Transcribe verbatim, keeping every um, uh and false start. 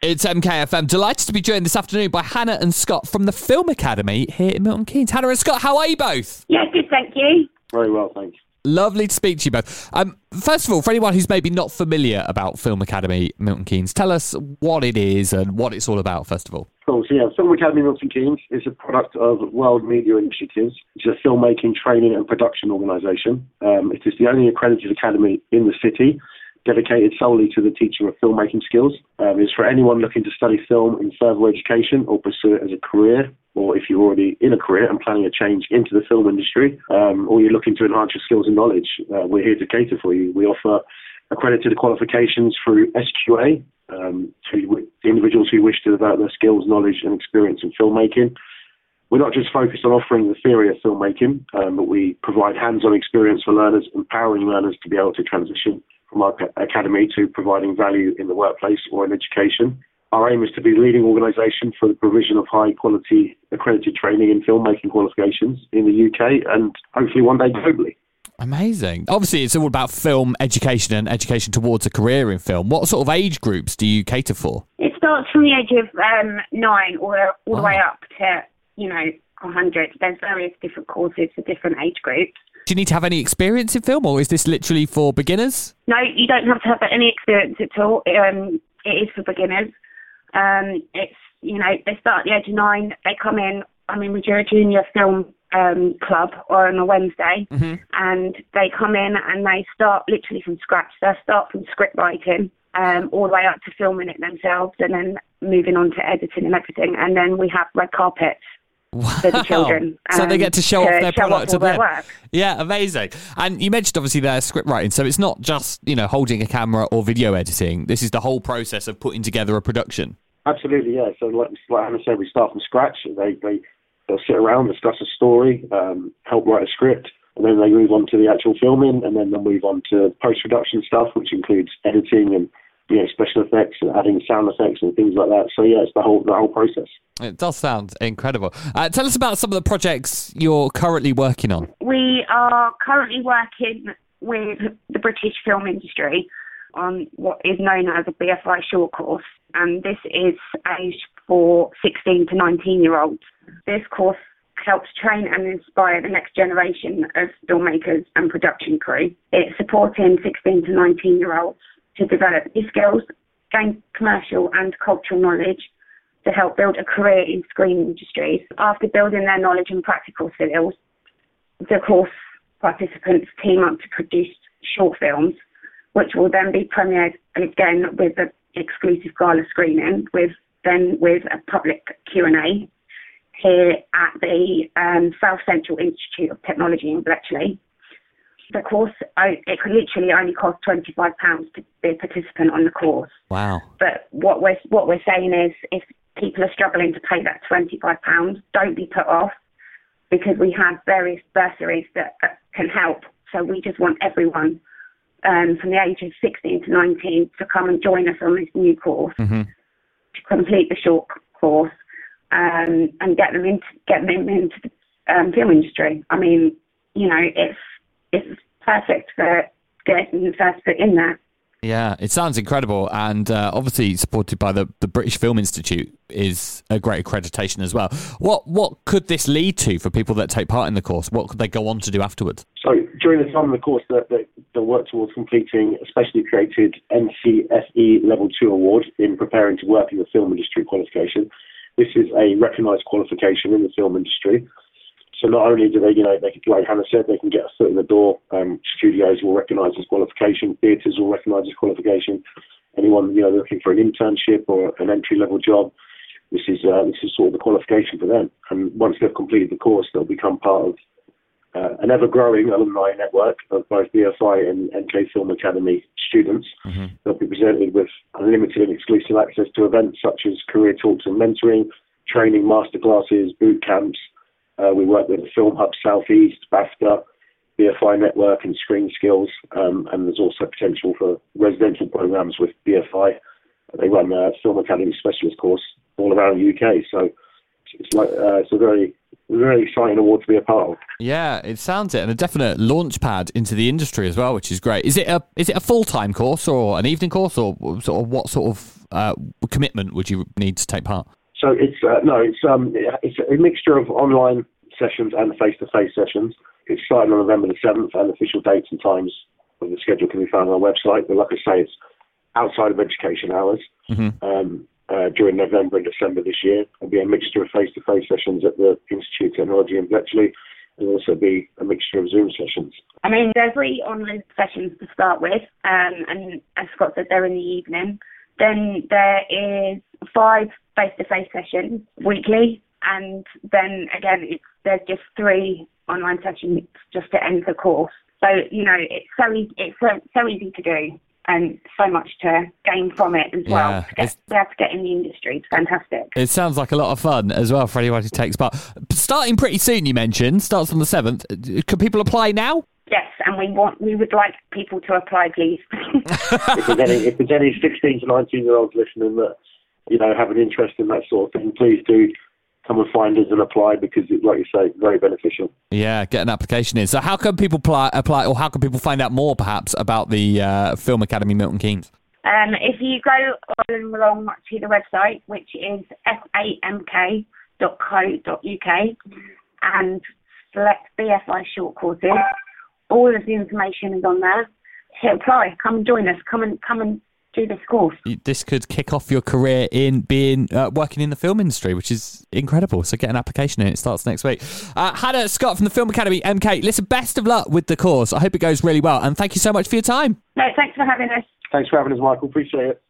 It's M K F M. Delighted to be joined this afternoon by Hannah and Scott from the Film Academy here in Milton Keynes. Hannah and Scott, how are you both? Yeah, good, thank you. Very well, thanks. Lovely to speak to you both. Um, first of all, for anyone who's maybe not familiar about Film Academy Milton Keynes, tell us what it is and what it's all about, first of all. Of course, yeah. Film Academy Milton Keynes is a product of World Media Initiatives. It's a filmmaking training and production organisation. Um, it is the only accredited academy in the city, dedicated solely to the teaching of filmmaking skills. Um, it's for anyone looking to study film in further education or pursue it as a career, or if you're already in a career and planning a change into the film industry, um, or you're looking to enhance your skills and knowledge. Uh, we're here to cater for you. We offer accredited qualifications through S Q A um, to individuals who wish to develop their skills, knowledge and experience in filmmaking. We're not just focused on offering the theory of filmmaking, um, but we provide hands-on experience for learners, empowering learners to be able to transition from our academy to providing value in the workplace or in education. Our aim is to be a leading organisation for the provision of high-quality accredited training in filmmaking qualifications in the U K and hopefully one day globally. Amazing. Obviously, it's all about film education and education towards a career in film. What sort of age groups do you cater for? It starts from the age of um, nine all, all the oh. way up to, you know, one hundred. There's various different courses for different age groups. Do you need to have any experience in film, or is this literally for beginners? No, you don't have to have any experience at all. Um, it is for beginners. Um, it's, you know, they start at the age of nine, they come in, I mean, we do a junior film um, club or on a Wednesday, mm-hmm. and they come in and they start literally from scratch. They start from script writing um, all the way up to filming it themselves and then moving on to editing and everything. And then we have red carpets. Wow. For the children, so um, they get to show to off their show product off their work. Yeah, amazing. And you mentioned obviously their script writing, so it's not just, you know, holding a camera or video editing. This is the whole process of putting together a production. Absolutely, yeah. So like, like Hannah said, we start from scratch. They they they'll sit around, discuss a story, um, help write a script, and then they move on to the actual filming, and then they'll move on to post production stuff, which includes editing and, you know, special effects and adding sound effects and things like that. So yeah, it's the whole the whole process. It does sound incredible. Uh, tell us about some of the projects you're currently working on. We are currently working with the British film industry on what is known as a B F I short course, and this is aged for sixteen to nineteen year olds. This course helps train and inspire the next generation of filmmakers and production crew. It's supporting sixteen to nineteen year olds to develop new skills, gain commercial and cultural knowledge, to help build a career in screen industries. After building their knowledge and practical skills, the course participants team up to produce short films, which will then be premiered again with an exclusive gala screening, with then with a public Q and A here at the um, South Central Institute of Technology in Bletchley. The course, it could literally only cost twenty-five pounds to be a participant on the course. Wow. But what we're, what we're saying is, if people are struggling to pay that twenty-five pounds, don't be put off, because we have various bursaries that can help. So we just want everyone um, from the age of sixteen to nineteen to come and join us on this new course, mm-hmm. to complete the short course um, and get them into, get them into the um, film industry. I mean, you know, it's, it's perfect for getting the first foot in there. Yeah, it sounds incredible, and uh, obviously supported by the, the British Film Institute is a great accreditation as well. What what could this lead to for people that take part in the course? What could they go on to do afterwards? So during the time of the course, they'll work towards completing a specially created N C S E Level two award in preparing to work in the film industry qualification. This is a recognised qualification in the film industry. So not only do they, you know, they can, like Hannah said, they can get a foot in the door. Um, studios will recognise this qualification. Theatres will recognise this qualification. Anyone, you know, looking for an internship or an entry-level job, this is uh, this is sort of the qualification for them. And once they've completed the course, they'll become part of uh, an ever-growing alumni network of both B F I and N K Film Academy students. Mm-hmm. They'll be presented with unlimited and exclusive access to events such as career talks and mentoring, training, masterclasses, boot camps. Uh, we work with Film Hub Southeast, BAFTA, B F I Network and Screen Skills, um, and there's also potential for residential programmes with B F I. They run a Film Academy specialist course all around the U K, so it's, like, uh, it's a very really exciting award to be a part of. Yeah, it sounds it, and a definite launch pad into the industry as well, which is great. Is it a is it a full time course or an evening course, or sort of what sort of uh, commitment would you need to take part? So it's uh, no, it's um, it's a mixture of online sessions and face to face sessions. It's starting on November the seventh, and official dates and times of the schedule can be found on our website. But like I say, it's outside of education hours. Mm-hmm. Um, Uh, during November and December this year. There'll be a mixture of face-to-face sessions at the Institute of Technology in Bletchley, and also be a mixture of Zoom sessions. I mean, there's three online sessions to start with, um, and as Scott said, they're in the evening. Then there is five face-to-face sessions weekly, and then again, it's, there's just three online sessions just to end the course. So, you know, it's so easy, it's so, so easy to do. And so much to gain from it as well. Yeah, to get, to have to get in the industry. It's fantastic. It sounds like a lot of fun as well for anyone who takes part. Starting pretty soon, you mentioned. Starts on the seventh. Can people apply now? Yes, and we want we would like people to apply, please. If there's any, if there's any sixteen to nineteen-year-olds listening that you know have an interest in that sort of thing, please do come and find us and apply, because it's, like you say, very beneficial. Yeah, get an application in. So how can people pl- apply, or how can people find out more, perhaps, about the uh, Film Academy Milton Keynes? Um, if you go on along to the website, which is famk dot co dot uk, and select B F I short courses, all of the information is on there. Hit apply. Come join us. Come and come and do this course. This could kick off your career in being uh, working in the film industry, which is incredible. So get an application in. It starts next week. Uh, Hannah, Scott from the Film Academy M K, listen, best of luck with the course. I hope it goes really well. And thank you so much for your time. No, thanks for having us. Thanks for having us, Michael. Appreciate it.